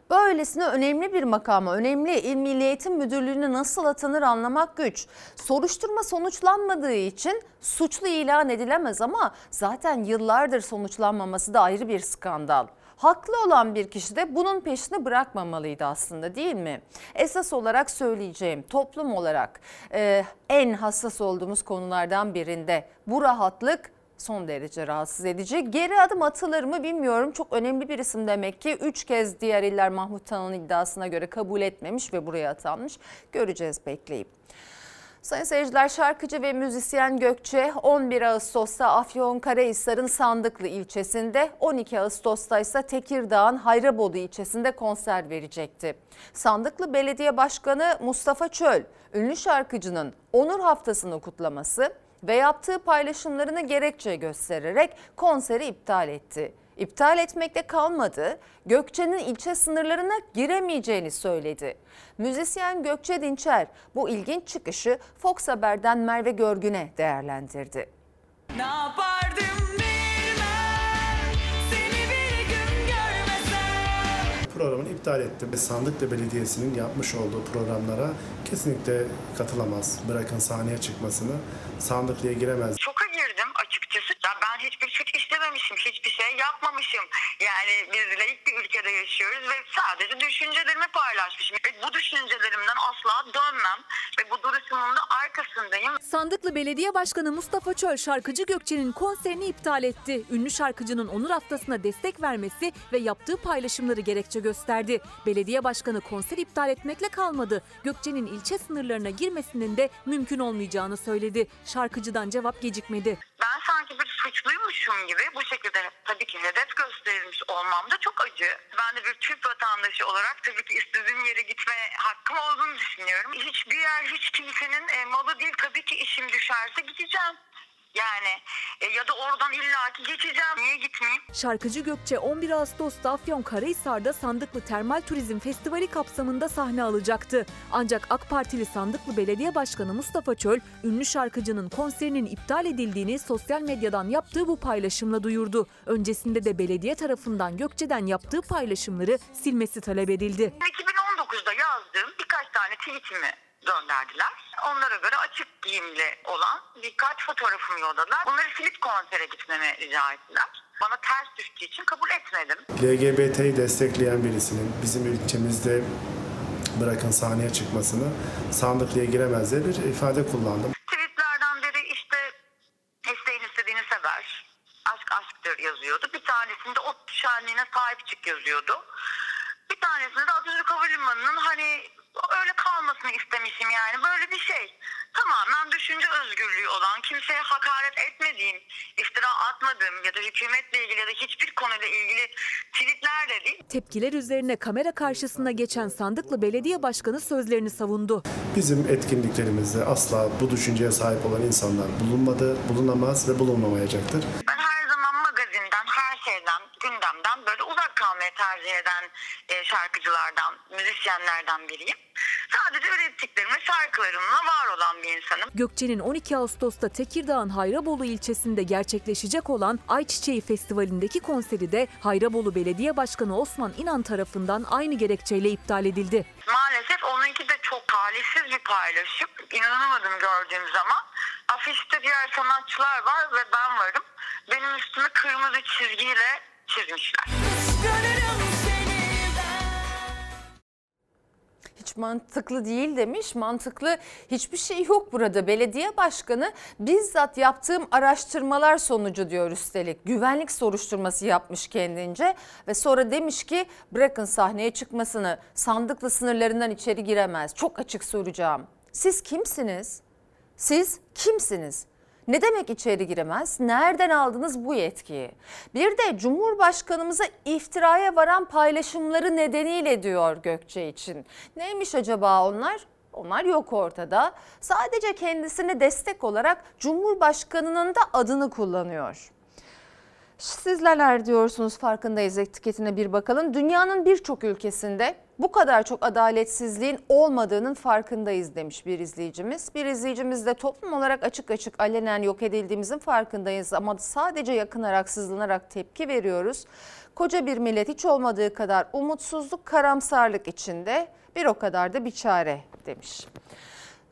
böylesine önemli bir makama, önemli İl Milli Eğitim Müdürlüğü'ne nasıl atanır anlamak güç. Soruşturma sonuçlanmadığı için suçlu ilan edilemez ama zaten yıllardır sonuçlanmaması da ayrı bir skandal. Haklı olan bir kişi de bunun peşini bırakmamalıydı aslında, değil mi? Esas olarak söyleyeceğim, toplum olarak e, en hassas olduğumuz konulardan birinde bu rahatlık son derece rahatsız edici. Geri adım atılır mı bilmiyorum. Çok önemli bir isim demek ki. Üç kez diğer iller Mahmut Tanal'ın iddiasına göre kabul etmemiş ve buraya atanmış. Göreceğiz, bekleyip. Sayın seyirciler, şarkıcı ve müzisyen Gökçe on bir Ağustos'ta Afyonkarahisar'ın Sandıklı ilçesinde, on iki Ağustos'ta ise Tekirdağ'ın Hayrabolu ilçesinde konser verecekti. Sandıklı Belediye Başkanı Mustafa Çöl, ünlü şarkıcının onur haftasını kutlaması ve yaptığı paylaşımlarını gerekçe göstererek konseri iptal etti. İptal etmekle kalmadı, Gökçe'nin ilçe sınırlarına giremeyeceğini söyledi. Müzisyen Gökçe Dinçer bu ilginç çıkışı Fox Haber'den Merve Görgün'e değerlendirdi. Ne yapardım bilmem, seni bir gün görmesem. Programını iptal ettim. Sandıklı Belediyesi'nin yapmış olduğu programlara kesinlikle katılamaz. Bırakın sahneye çıkmasını, Sandıklı'ya giremez. Şoka girdim açıkçası. Ben hiçbir suç işlememişim, hiçbir şey yapmamışım. Yani biz laik bir ülkede yaşıyoruz ve sadece düşüncelerimi paylaşmışım. Ve bu düşüncelerimden asla dönmem ve bu duruşumun da arkasındayım. Sandıklı Belediye Başkanı Mustafa Çöl, şarkıcı Gökçe'nin konserini iptal etti. Ünlü şarkıcının onur haftasına destek vermesi ve yaptığı paylaşımları gerekçe gösterdi. Belediye Başkanı konser iptal etmekle kalmadı. Gökçe'nin ilçe sınırlarına girmesinin de mümkün olmayacağını söyledi. Şarkıcıdan cevap gecikmedi. Ben sanki bir suçluymuşum gibi bu şekilde tabii ki hedef gösterilmiş olmam da çok acı. Ben de bir Türk vatandaşı olarak tabii ki istediğim yere gitme hakkım olduğunu düşünüyorum. Hiçbir yer hiç kimsenin malı değil, tabii ki işim düşerse gideceğim. Yani e, ya da oradan illaki geçeceğim. Niye gitmeyeyim? Şarkıcı Gökçe on bir Ağustos'ta Afyonkarahisar'da Sandıklı Termal Turizm Festivali kapsamında sahne alacaktı. Ancak AK Partili Sandıklı Belediye Başkanı Mustafa Çöl, ünlü şarkıcının konserinin iptal edildiğini sosyal medyadan yaptığı bu paylaşımla duyurdu. Öncesinde de belediye tarafından Gökçe'den yaptığı paylaşımları silmesi talep edildi. iki bin on dokuzda yazdığım birkaç tane tweetimi gönderdiler. Onlara göre açık giyimli olan birkaç fotoğrafım yolladılar. Bunları silip konsere gitmeme rica ettiler. Bana ters düştüğü için kabul etmedim. L G B T'yi destekleyen birisinin bizim ülkemizde bırakın sahneye çıkmasını, sandıklıya giremez diye bir ifade kullandım. Tweetlerden biri işte isteğin istediğini sever, aşk aşktır yazıyordu. Bir tanesinde ot şenliğine sahip çık yazıyordu. Bir tanesinde de Atatürk Havalimanı'nın hani öyle kalmasını istemişim yani böyle bir şey. Tamamen düşünce özgürlüğü olan, kimseye hakaret etmediğim, iftira atmadığım ya da hükümetle ilgili ya da hiçbir konuyla ilgili tweetlerle değil. Tepkiler üzerine kamera karşısına geçen Sandıklı Belediye Başkanı sözlerini savundu. Bizim etkinliklerimizde asla bu düşünceye sahip olan insanlar bulunmadı, bulunamaz ve bulunamayacaktır. Ben her zaman magazinden, her şeyden, gündemden böyle uzak kalmayı tercih eden şarkıcılardan, müzisyenlerden biriyim. Sadece ürettiklerimle, şarkılarımla var olan bir insanım. Gökçe'nin on iki Ağustos'ta Tekirdağ'ın Hayrabolu ilçesinde gerçekleşecek olan Ayçiçeği Festivali'ndeki konseri de Hayrabolu Belediye Başkanı Osman İnan tarafından aynı gerekçeyle iptal edildi. Maalesef onunki de çok talihsiz bir paylaşım. İnanamadım gördüğüm zaman. Afişte diğer sanatçılar var ve ben varım. Benim üstüme kırmızı çizgiyle çizmişler. Hiç mantıklı değil demiş. Mantıklı hiçbir şey yok burada. Belediye başkanı bizzat yaptığım araştırmalar sonucu diyor üstelik. Güvenlik soruşturması yapmış kendince ve sonra demiş ki bırakın sahneye çıkmasını, sandıklı sınırlarından içeri giremez. Çok açık soracağım. Siz kimsiniz? Siz kimsiniz? Ne demek içeri giremez? Nereden aldınız bu yetkiyi? Bir de Cumhurbaşkanımıza iftiraya varan paylaşımları nedeniyle diyor Gökçe için. Neymiş acaba onlar? Onlar yok ortada. Sadece kendisine destek olarak Cumhurbaşkanının da adını kullanıyor. Sizler diyorsunuz, farkındayız etiketine bir bakalım. Dünyanın birçok ülkesinde bu kadar çok adaletsizliğin olmadığının farkındayız demiş bir izleyicimiz. Bir izleyicimiz de toplum olarak açık açık alenen yok edildiğimizin farkındayız ama sadece yakınarak, sızlanarak tepki veriyoruz. Koca bir millet hiç olmadığı kadar umutsuzluk, karamsarlık içinde, bir o kadar da bir çare demiş.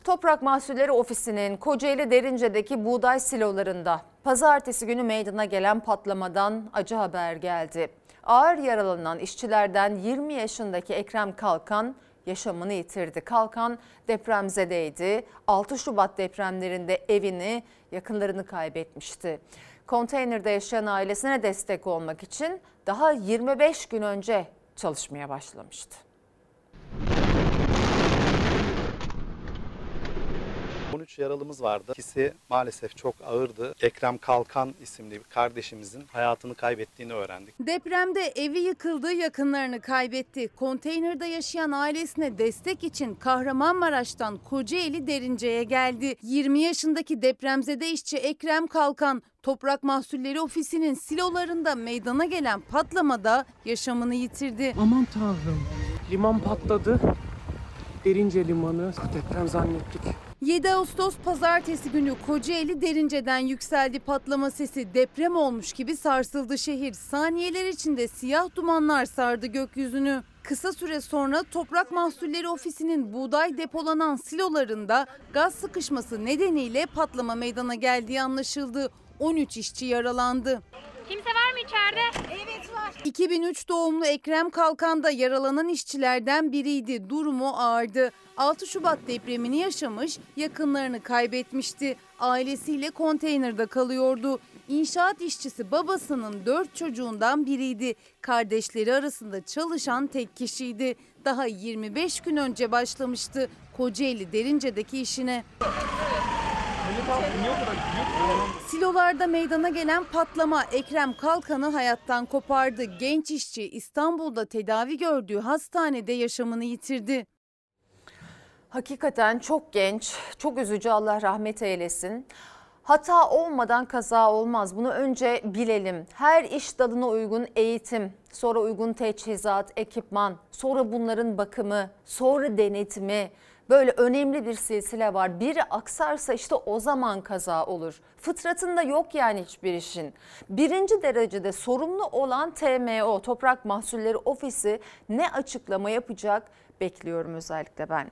Toprak Mahsulleri Ofisi'nin Kocaeli Derince'deki buğday silolarında pazartesi günü meydana gelen patlamadan acı haber geldi. Ağır yaralanan işçilerden yirmi yaşındaki Ekrem Kalkan yaşamını yitirdi. Kalkan depremzedeydi. altı Şubat depremlerinde evini, yakınlarını kaybetmişti. Konteynerde yaşayan ailesine destek olmak için daha yirmi beş gün önce çalışmaya başlamıştı. on üç yaralımız vardı. İkisi maalesef çok ağırdı. Ekrem Kalkan isimli bir kardeşimizin hayatını kaybettiğini öğrendik. Depremde evi yıkıldı, yakınlarını kaybetti. Konteynerde yaşayan ailesine destek için Kahramanmaraş'tan Kocaeli Derince'ye geldi. yirmi yaşındaki depremzede işçi Ekrem Kalkan, Toprak Mahsulleri Ofisi'nin silolarında meydana gelen patlamada yaşamını yitirdi. Aman Tanrım, liman patladı. Derince limanı deprem zannettik. yedi Ağustos pazartesi günü Kocaeli Derince'den yükseldi patlama sesi. Deprem olmuş gibi sarsıldı şehir. Saniyeler içinde siyah dumanlar sardı gökyüzünü. Kısa süre sonra Toprak Mahsulleri Ofisi'nin buğday depolanan silolarında gaz sıkışması nedeniyle patlama meydana geldiği anlaşıldı. on üç işçi yaralandı. Kimse var mı içeride? Evet var. iki bin üç doğumlu Ekrem Kalkan da yaralanan işçilerden biriydi. Durumu ağırdı. altı Şubat depremini yaşamış, yakınlarını kaybetmişti. Ailesiyle konteynerde kalıyordu. İnşaat işçisi babasının dört çocuğundan biriydi. Kardeşleri arasında çalışan tek kişiydi. Daha yirmi beş gün önce başlamıştı Kocaeli Derince'deki işine. Silolarda meydana gelen patlama Ekrem Kalkan'ı hayattan kopardı. Genç işçi İstanbul'da tedavi gördüğü hastanede yaşamını yitirdi. Hakikaten çok genç, çok üzücü, Allah rahmet eylesin. Hata olmadan kaza olmaz. Bunu önce bilelim. Her iş dalına uygun eğitim, sonra uygun teçhizat, ekipman, sonra bunların bakımı, sonra denetimi. Böyle önemli bir silsile var. Biri aksarsa işte o zaman kaza olur. Fıtratında yok yani hiçbir işin. Birinci derecede sorumlu olan T M O, Toprak Mahsulleri Ofisi ne açıklama yapacak bekliyorum özellikle ben.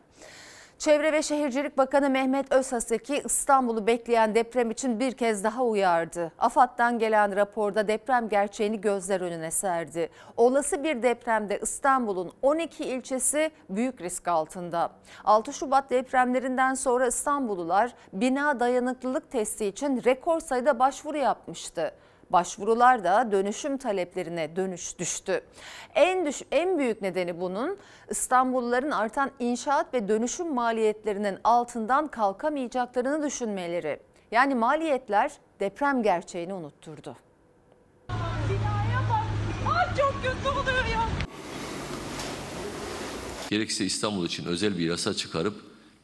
Çevre ve Şehircilik Bakanı Mehmet Özhaseki İstanbul'u bekleyen deprem için bir kez daha uyardı. AFAD'dan gelen raporda deprem gerçeğini gözler önüne serdi. Olası bir depremde İstanbul'un on iki ilçesi büyük risk altında. altı Şubat depremlerinden sonra İstanbullular bina dayanıklılık testi için rekor sayıda başvuru yapmıştı. Başvurular da dönüşüm taleplerine dönüş düştü. En, düş, en büyük nedeni bunun İstanbulluların artan inşaat ve dönüşüm maliyetlerinin altından kalkamayacaklarını düşünmeleri. Yani maliyetler deprem gerçeğini unutturdu. Binaya bak, ay çok kötü oluyor ya. Gerekirse İstanbul için özel bir yasa çıkarıp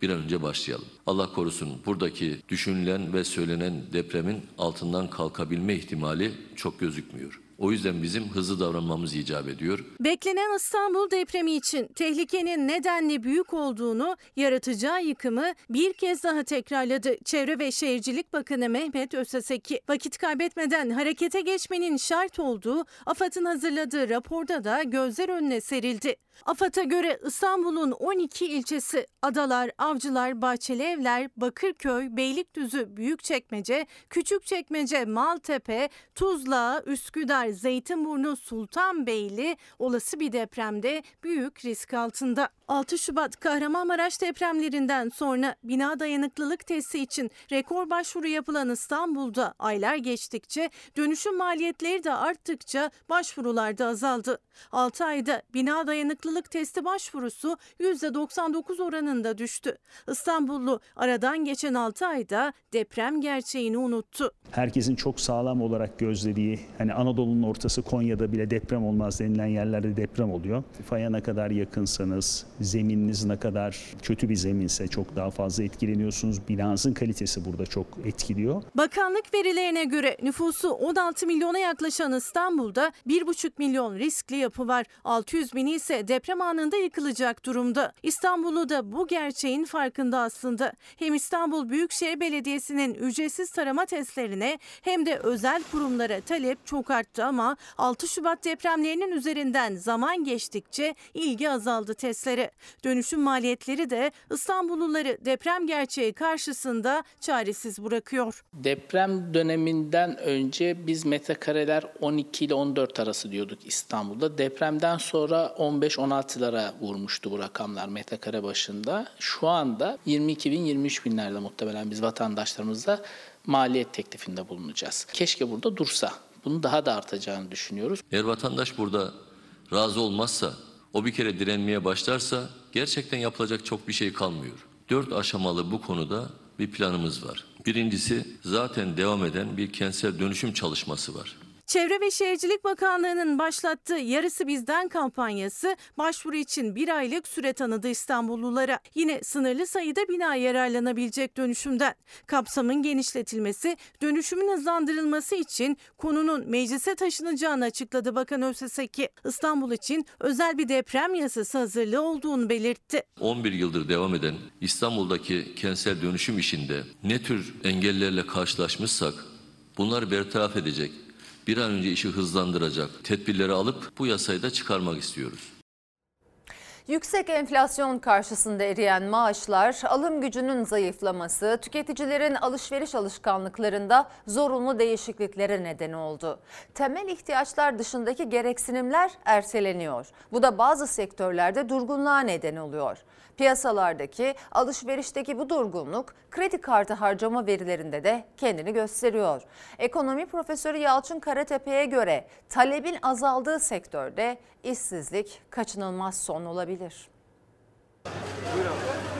bir an önce başlayalım. Allah korusun buradaki düşünülen ve söylenen depremin altından kalkabilme ihtimali çok gözükmüyor. O yüzden bizim hızlı davranmamız icap ediyor. Beklenen İstanbul depremi için tehlikenin nedenli büyük olduğunu, yaratacağı yıkımı bir kez daha tekrarladı Çevre ve Şehircilik Bakanı Mehmet Özhaseki. Vakit kaybetmeden harekete geçmenin şart olduğu AFAD'ın hazırladığı raporda da gözler önüne serildi. AFAD'a göre İstanbul'un on iki ilçesi Adalar, Avcılar, Bahçelievler, Bakırköy, Beylikdüzü, Büyükçekmece, Küçükçekmece, Maltepe, Tuzla, Üsküdar, Zeytinburnu, Sultanbeyli olası bir depremde büyük risk altında. altı Şubat Kahramanmaraş depremlerinden sonra bina dayanıklılık testi için rekor başvuru yapılan İstanbul'da aylar geçtikçe, dönüşüm maliyetleri de arttıkça başvurular da azaldı. altı ayda bina dayanıklılık testi başvurusu yüzde doksan dokuz oranında düştü. İstanbullu aradan geçen altı ayda deprem gerçeğini unuttu. Herkesin çok sağlam olarak gözlediği, hani Anadolu'nun ortası Konya'da bile deprem olmaz denilen yerlerde deprem oluyor. Faya ne kadar yakınsanız, zemininiz ne kadar kötü bir zeminse çok daha fazla etkileniyorsunuz. Binanızın kalitesi burada çok etkiliyor. Bakanlık verilerine göre nüfusu on altı milyona yaklaşan İstanbul'da bir buçuk milyon riskli yapı var. altı yüz bini ise deprem anında yıkılacak durumda. İstanbul'u da bu gerçeğin farkında aslında. Hem İstanbul Büyükşehir Belediyesi'nin ücretsiz tarama testlerine hem de özel kurumlara talep çok arttı ama altı Şubat depremlerinin üzerinden zaman geçtikçe ilgi azaldı testler. Dönüşüm maliyetleri de İstanbulluları deprem gerçeği karşısında çaresiz bırakıyor. Deprem döneminden önce biz metrekareler on iki ile on dört arası diyorduk İstanbul'da. Depremden sonra on beş on altılara vurmuştu bu rakamlar metrekare başında. Şu anda yirmi iki bin yirmi üç binlerde muhtemelen biz vatandaşlarımızla maliyet teklifinde bulunacağız. Keşke burada dursa. Bunun daha da artacağını düşünüyoruz. Eğer vatandaş burada razı olmazsa, o bir kere direnmeye başlarsa gerçekten yapılacak çok bir şey kalmıyor. Dört aşamalı bu konuda bir planımız var. Birincisi zaten devam eden bir kentsel dönüşüm çalışması var. Çevre ve Şehircilik Bakanlığı'nın başlattığı Yarısı Bizden kampanyası başvuru için bir aylık süre tanıdı İstanbullulara. Yine sınırlı sayıda bina yararlanabilecek dönüşümden. Kapsamın genişletilmesi, dönüşümün hızlandırılması için konunun meclise taşınacağını açıkladı Bakan Özhaseki. İstanbul için özel bir deprem yasası hazırlığı olduğunu belirtti. on bir yıldır devam eden İstanbul'daki kentsel dönüşüm işinde ne tür engellerle karşılaşmışsak bunları bertaraf edecek, bir an önce işi hızlandıracak tedbirleri alıp bu yasayı da çıkarmak istiyoruz. Yüksek enflasyon karşısında eriyen maaşlar, alım gücünün zayıflaması, tüketicilerin alışveriş alışkanlıklarında zorunlu değişikliklere neden oldu. Temel ihtiyaçlar dışındaki gereksinimler erteleniyor. Bu da bazı sektörlerde durgunluğa neden oluyor. Piyasalardaki, alışverişteki bu durgunluk kredi kartı harcama verilerinde de kendini gösteriyor. Ekonomi profesörü Yalçın Karatepe'ye göre talebin azaldığı sektörde işsizlik kaçınılmaz son olabilir.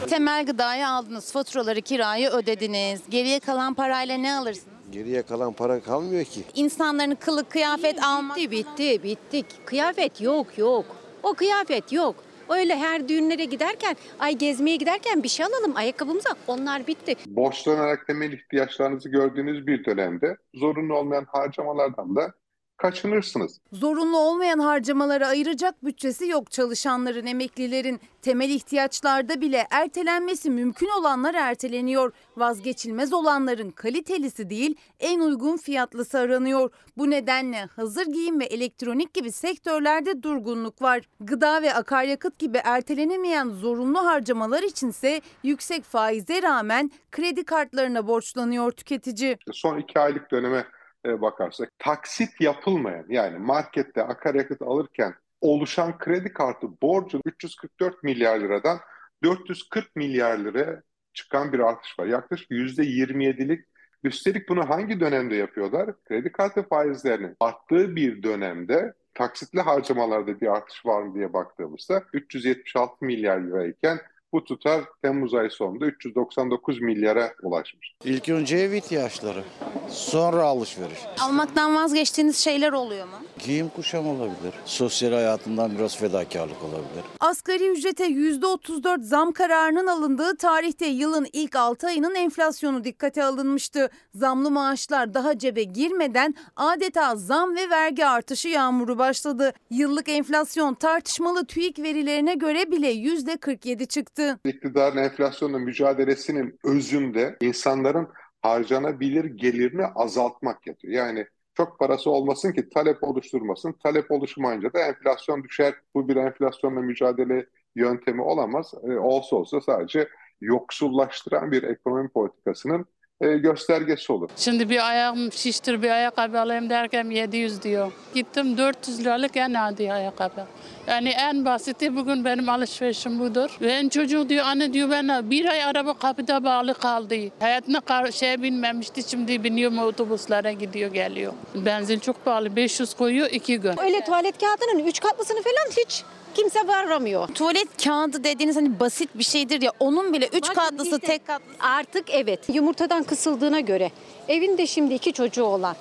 Temel gıdayı aldınız, faturaları, kirayı ödediniz. Geriye kalan parayla ne alırsınız? Geriye kalan para kalmıyor ki. İnsanların kılık kıyafet almak... Bitti, bitti, bittik. Kıyafet yok, yok. O kıyafet yok. Öyle her düğünlere giderken, ay gezmeye giderken bir şey alalım ayakkabımıza, onlar bitti. Borçlanarak temel ihtiyaçlarınızı gördüğünüz bir dönemde zorunlu olmayan harcamalardan da kaçınırsınız. Zorunlu olmayan harcamalara ayıracak bütçesi yok çalışanların, emeklilerin. Temel ihtiyaçlarda bile ertelenmesi mümkün olanlar erteleniyor. Vazgeçilmez olanların kalitelisi değil, en uygun fiyatlısı aranıyor. Bu nedenle hazır giyim ve elektronik gibi sektörlerde durgunluk var. Gıda ve akaryakıt gibi ertelenemeyen zorunlu harcamalar içinse yüksek faize rağmen kredi kartlarına borçlanıyor tüketici. Son iki aylık döneme bakarsak taksit yapılmayan, yani markette akaryakıt alırken oluşan kredi kartı borcu üç yüz kırk dört milyar liradan dört yüz kırk milyar liraya çıkan bir artış var. Yaklaşık yüzde yirmi yedilik. Üstelik bunu hangi dönemde yapıyorlar? Kredi kartı faizlerinin arttığı bir dönemde taksitli harcamalarda bir artış var mı diye baktığımızda üç yüz yetmiş altı milyar lirayken bu tutar Temmuz ayı sonunda üç yüz doksan dokuz milyara ulaşmış. İlk önce ev ihtiyaçları, sonra alışveriş. Almaktan vazgeçtiğiniz şeyler oluyor mu? Giyim kuşam olabilir, sosyal hayatından biraz fedakarlık olabilir. Asgari ücrete yüzde otuz dört zam kararının alındığı tarihte yılın ilk altı ayının enflasyonu dikkate alınmıştı. Zamlı maaşlar daha cebe girmeden adeta zam ve vergi artışı yağmuru başladı. Yıllık enflasyon tartışmalı TÜİK verilerine göre bile yüzde kırk yedi çıktı. İktidarın enflasyonla mücadelesinin özünde insanların harcanabilir gelirini azaltmak yatıyor. Yani çok parası olmasın ki talep oluşturmasın. Talep oluşmayınca da enflasyon düşer. Bu bir enflasyonla mücadele yöntemi olamaz. E, olsa olsa sadece yoksullaştıran bir ekonomi politikasının e, göstergesi olur. Şimdi bir ayağım şiştir, bir ayakkabı alayım derken yedi yüz diyor. Gittim dört yüz liralık en adi ayakkabı. Yani en basiti bugün benim alışverişim budur. Ben çocuk diyor, anne diyor bana bir ay araba kapıda bağlı kaldı. Hayatına şeye binmemişti, şimdi biniyor mu otobüslere gidiyor geliyor. Benzin çok pahalı, beş yüz koyuyor iki gün. Öyle tuvalet kağıdının üç katlısını falan hiç kimse varamıyor. Tuvalet kağıdı dediğiniz hani basit bir şeydir ya, onun bile üç katlısı tek katlısı. Artık evet, yumurtadan kısıldığına göre evinde şimdi iki çocuğu olan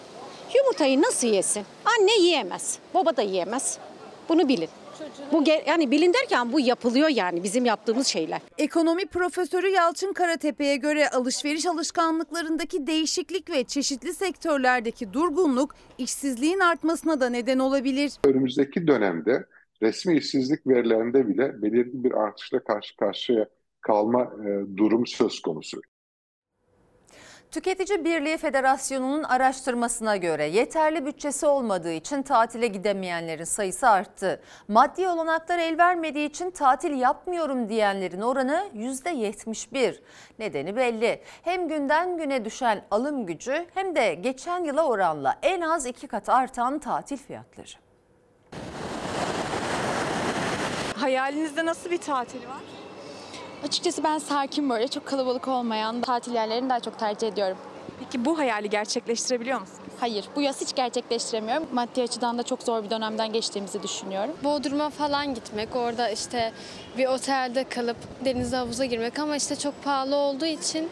yumurtayı nasıl yesin? Anne yiyemez, baba da yiyemez. Bunu bilin. Bu yani bilin derken bu yapılıyor, yani bizim yaptığımız şeyler. Ekonomi profesörü Yalçın Karatepe'ye göre alışveriş alışkanlıklarındaki değişiklik ve çeşitli sektörlerdeki durgunluk işsizliğin artmasına da neden olabilir. Önümüzdeki dönemde resmi işsizlik verilerinde bile belirli bir artışla karşı karşıya kalma durum söz konusu. Tüketici Birliği Federasyonu'nun araştırmasına göre yeterli bütçesi olmadığı için tatile gidemeyenlerin sayısı arttı. Maddi olanaklar el vermediği için tatil yapmıyorum diyenlerin oranı yüzde yetmiş bir. Nedeni belli. Hem günden güne düşen alım gücü hem de geçen yıla oranla en az iki kat artan tatil fiyatları. Hayalinizde nasıl bir tatil var? Açıkçası ben sakin, böyle çok kalabalık olmayan tatil yerlerini daha çok tercih ediyorum. Peki bu hayali gerçekleştirebiliyor musunuz? Hayır, bu yaz hiç gerçekleştiremiyorum. Maddi açıdan da çok zor bir dönemden geçtiğimizi düşünüyorum. Bodrum'a falan gitmek, orada işte bir otelde kalıp denize havuza girmek ama işte çok pahalı olduğu için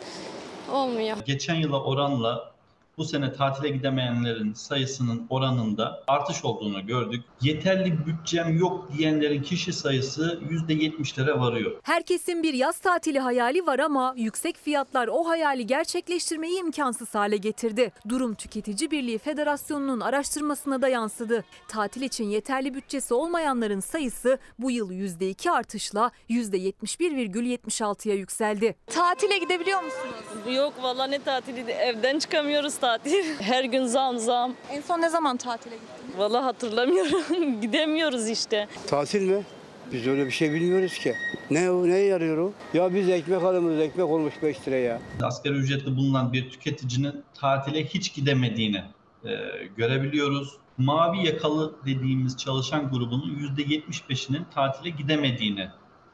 olmuyor. Geçen yıla oranla bu sene tatile gidemeyenlerin sayısının oranında artış olduğunu gördük. Yeterli bütçem yok diyenlerin kişi sayısı yüzde yetmişlere varıyor. Herkesin bir yaz tatili hayali var ama yüksek fiyatlar o hayali gerçekleştirmeyi imkansız hale getirdi. Durum Tüketici Birliği Federasyonu'nun araştırmasına da yansıdı. Tatil için yeterli bütçesi olmayanların sayısı bu yıl yüzde iki artışla yüzde yetmiş bir virgül yetmiş altıya yükseldi. Tatile gidebiliyor musunuz? Yok vallahi, ne tatili, evden çıkamıyoruz. Tatil. Her gün zam zam. En son ne zaman tatile gittiniz? Vallahi hatırlamıyorum. Gidemiyoruz işte. Tatil mi? Biz öyle bir şey bilmiyoruz ki. Ne o? Neye yarıyor o? Ya biz ekmek alıyoruz, ekmek olmuş beş liraya. Asgari ücretli bulunan bir tüketicinin tatile hiç gidemediğini e, görebiliyoruz. Mavi yakalı dediğimiz çalışan grubunun yüzde yetmiş beşinin tatile gidemediğini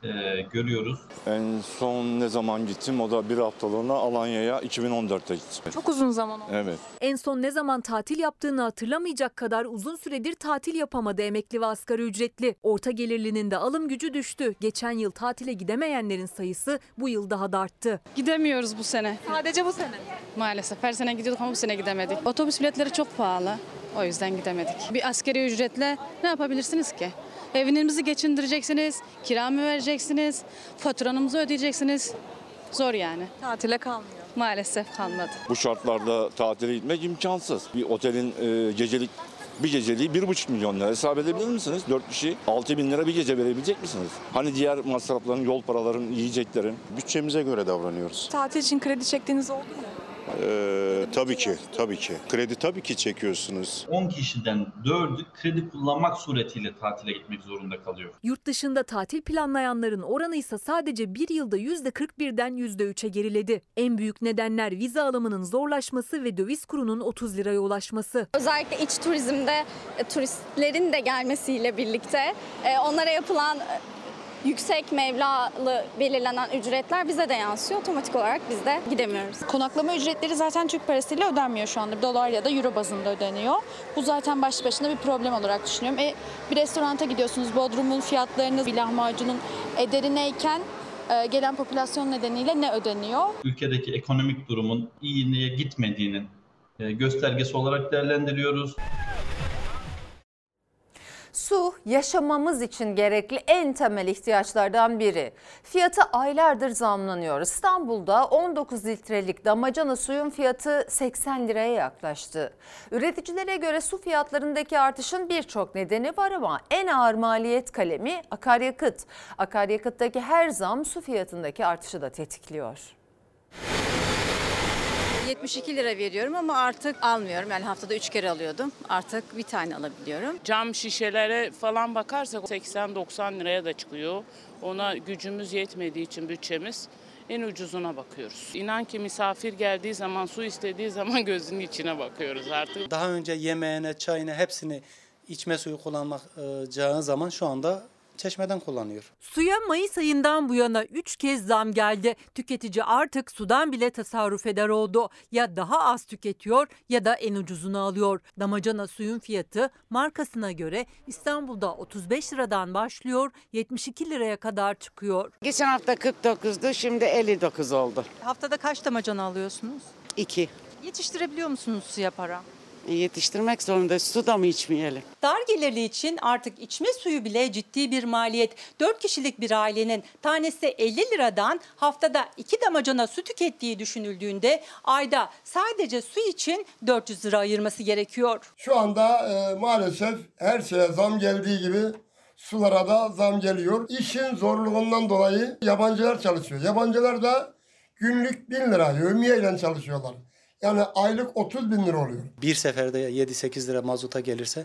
Ee, görüyoruz. En son ne zaman gittim? O da bir haftalığına Alanya'ya iki bin on dörtte gittim. Çok uzun zaman oldu. Evet. En son ne zaman tatil yaptığını hatırlamayacak kadar uzun süredir tatil yapamadı emekli ve asgari ücretli. Orta gelirlinin de alım gücü düştü. Geçen yıl tatile gidemeyenlerin sayısı bu yıl daha da arttı. Gidemiyoruz bu sene. Sadece bu sene. Maalesef her sene gidiyorduk ama bu sene gidemedik. Otobüs biletleri çok pahalı. O yüzden gidemedik. Bir asgari ücretle ne yapabilirsiniz ki? Evinizi geçindireceksiniz, kira mı vereceksiniz, faturanızı ödeyeceksiniz. Zor yani. Tatile kalmıyor. Maalesef kalmadı. Bu şartlarda tatile gitmek imkansız. Bir otelin e, gecelik bir geceliği bir buçuk milyon lira hesap edebilir misiniz? Dört kişi altı bin lira bir gece verebilecek misiniz? Hani diğer masrafların, yol paraların, yiyeceklerin? Bütçemize göre davranıyoruz. Tatil için kredi çektiğiniz oldu mu? Ee, tabii ki, tabii ki. Kredi tabii ki çekiyorsunuz. on kişiden dördü kredi kullanmak suretiyle tatile gitmek zorunda kalıyor. Yurt dışında tatil planlayanların oranı ise sadece bir yılda yüzde kırk birden yüzde üçe geriledi. En büyük nedenler vize alımının zorlaşması ve döviz kurunun otuz liraya ulaşması. Özellikle iç turizmde turistlerin de gelmesiyle birlikte onlara yapılan yüksek mevlalı belirlenen ücretler bize de yansıyor. Otomatik olarak biz de gidemiyoruz. Konaklama ücretleri zaten Türk parasıyla ödenmiyor şu anda. Dolar ya da euro bazında ödeniyor. Bu zaten baş başına bir problem olarak düşünüyorum. E, bir restoranta gidiyorsunuz. Bodrumun fiyatlarını, bir lahmacunun ederineyken e, gelen popülasyon nedeniyle ne ödeniyor? Ülkedeki ekonomik durumun iyiye gitmediğinin e, göstergesi olarak değerlendiriyoruz. Su, yaşamamız için gerekli en temel ihtiyaçlardan biri. Fiyatı aylardır zamlanıyor. İstanbul'da on dokuz litrelik damacana suyun fiyatı seksen liraya yaklaştı. Üreticilere göre su fiyatlarındaki artışın birçok nedeni var ama en ağır maliyet kalemi akaryakıt. Akaryakıttaki her zam su fiyatındaki artışı da tetikliyor. yetmiş iki lira veriyorum ama artık almıyorum. Yani haftada üç kere alıyordum. Artık bir tane alabiliyorum. Cam şişelere falan bakarsak seksen doksan liraya da çıkıyor. Ona gücümüz yetmediği için bütçemiz en ucuzuna bakıyoruz. İnan ki misafir geldiği zaman, su istediği zaman gözünün içine bakıyoruz artık. Daha önce yemeğine, çayına hepsini içme suyu kullanacağı zaman şu anda çeşmeden kullanıyor. Suya Mayıs ayından bu yana üç kez zam geldi. Tüketici artık sudan bile tasarruf eder oldu. Ya daha az tüketiyor ya da en ucuzunu alıyor. Damacana suyun fiyatı markasına göre İstanbul'da otuz beş liradan başlıyor, yetmiş iki liraya kadar çıkıyor. Geçen hafta kırk dokuzdu, şimdi elli dokuz oldu. Haftada kaç damacana alıyorsunuz? iki. Yetiştirebiliyor musunuz suya para? Yetiştirmek zorunda, su da mı içmeyelim? Dar gelirli için artık içme suyu bile ciddi bir maliyet. dört kişilik bir ailenin tanesi elli liradan haftada iki damacana su tükettiği düşünüldüğünde ayda sadece su için dört yüz lira ayırması gerekiyor. Şu anda e, maalesef her şeye zam geldiği gibi sulara da zam geliyor. İşin zorluğundan dolayı yabancılar çalışıyor. Yabancılar da günlük bin lira yövmiyeyle çalışıyorlar. Yani aylık otuz bin lira oluyor. Bir seferde yedi sekiz lira mazota gelirse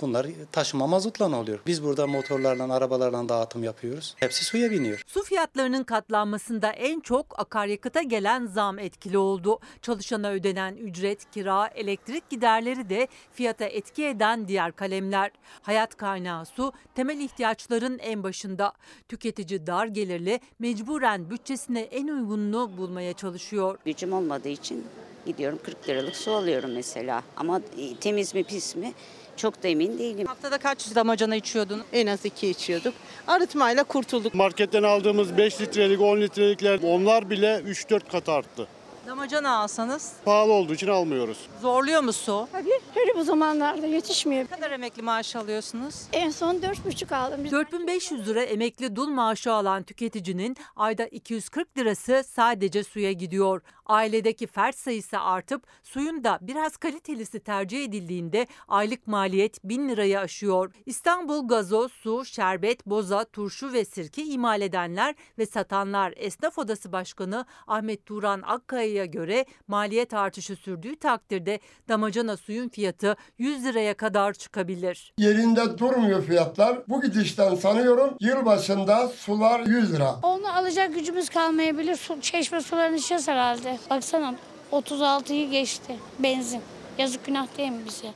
bunlar taşıma mazotla ne oluyor? Biz burada motorlarla, arabalarla dağıtım yapıyoruz. Hepsi suya biniyor. Su fiyatlarının katlanmasında en çok akaryakıta gelen zam etkili oldu. Çalışana ödenen ücret, kira, elektrik giderleri de fiyata etki eden diğer kalemler. Hayat kaynağı su, temel ihtiyaçların en başında. Tüketici dar gelirli, mecburen bütçesine en uygununu bulmaya çalışıyor. Gücüm olmadığı için gidiyorum kırk liralık su alıyorum mesela. Ama temiz mi pis mi? Çok da emin değilim. Haftada kaç yüz damacana içiyordun? En az iki içiyorduk. Arıtmayla kurtulduk. Marketten aldığımız beş litrelik, on litrelikler onlar bile üç dört kat arttı. Damacana alsanız? Pahalı olduğu için almıyoruz. Zorluyor mu su? Tabii. Hele bu zamanlarda yetişmiyor. Ne kadar emekli maaşı alıyorsunuz? En son dört buçuk aldım. dört bin beş yüz lira emekli dul maaşı alan tüketicinin ayda iki yüz kırk lirası sadece suya gidiyor. Ailedeki fert sayısı artıp suyun da biraz kalitelisi tercih edildiğinde aylık maliyet bin lirayı aşıyor. İstanbul gazoz, su, şerbet, boza, turşu ve sirke imal edenler ve satanlar Esnaf Odası Başkanı Ahmet Turan Akkaya'ya göre maliyet artışı sürdüğü takdirde damacana suyun fiyatı yüz liraya kadar çıkabilir. Yerinde durmuyor fiyatlar. Bu gidişten sanıyorum yıl başında sular yüz lira. Onu alacak gücümüz kalmayabilir. Su, çeşme sularını içeceğiz herhalde. Baksana otuz altıyı geçti benzin. Yazık günah değil mi bize?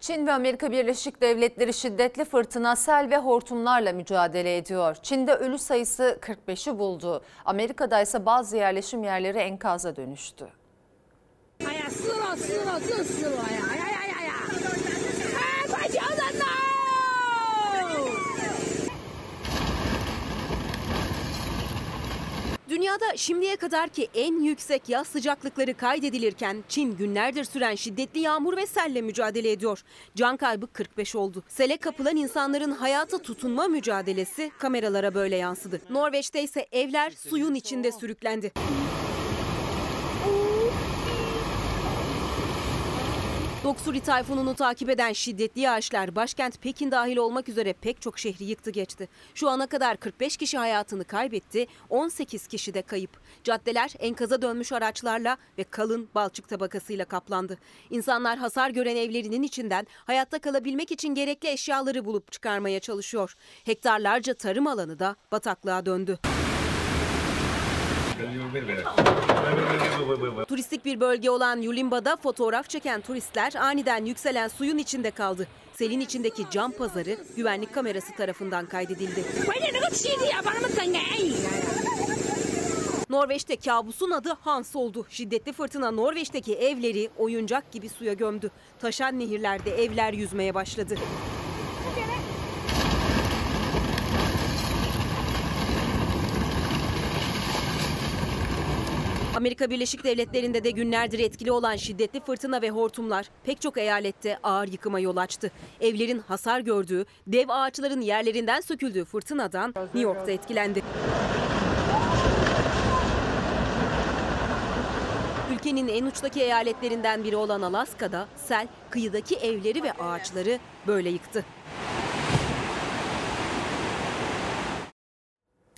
Çin ve Amerika Birleşik Devletleri şiddetli fırtına, sel ve hortumlarla mücadele ediyor. Çin'de ölü sayısı kırk beşi buldu. Amerika'da ise bazı yerleşim yerleri enkaza dönüştü. Dünyada şimdiye kadarki en yüksek yaz sıcaklıkları kaydedilirken Çin günlerdir süren şiddetli yağmur ve selle mücadele ediyor. Can kaybı kırk beş oldu. Sele kapılan insanların hayata tutunma mücadelesi kameralara böyle yansıdı. Norveç'te ise evler suyun içinde sürüklendi. Doksuri tayfununu takip eden şiddetli yağışlar başkent Pekin dahil olmak üzere pek çok şehri yıktı geçti. Şu ana kadar kırk beş kişi hayatını kaybetti, on sekiz kişi de kayıp. Caddeler enkaza dönmüş araçlarla ve kalın balçık tabakasıyla kaplandı. İnsanlar hasar gören evlerinin içinden hayatta kalabilmek için gerekli eşyaları bulup çıkarmaya çalışıyor. Hektarlarca tarım alanı da bataklığa döndü. Turistik bir bölge olan Yulimba'da fotoğraf çeken turistler aniden yükselen suyun içinde kaldı. Selin içindeki cam pazarı güvenlik kamerası tarafından kaydedildi. Norveç'te kabusun adı Hans oldu. Şiddetli fırtına Norveç'teki evleri oyuncak gibi suya gömdü. Taşan nehirlerde evler yüzmeye başladı. Amerika Birleşik Devletleri'nde de günlerdir etkili olan şiddetli fırtına ve hortumlar pek çok eyalette ağır yıkıma yol açtı. Evlerin hasar gördüğü, dev ağaçların yerlerinden söküldüğü fırtınadan New York'ta etkilendi. Ülkenin en uçtaki eyaletlerinden biri olan Alaska'da sel kıyıdaki evleri ve ağaçları böyle yıktı.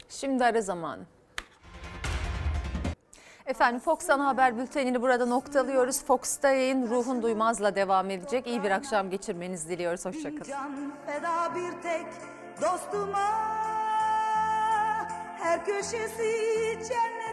Şimdi ara zamanı. Efendim Fox Ana Haber Bülteni'ni burada noktalıyoruz. Fox'ta yayın Ruhun Duymaz'la devam edecek. İyi bir akşam geçirmenizi diliyoruz. Hoşçakalın. Can feda bir tek dostuma, her köşesi cennet.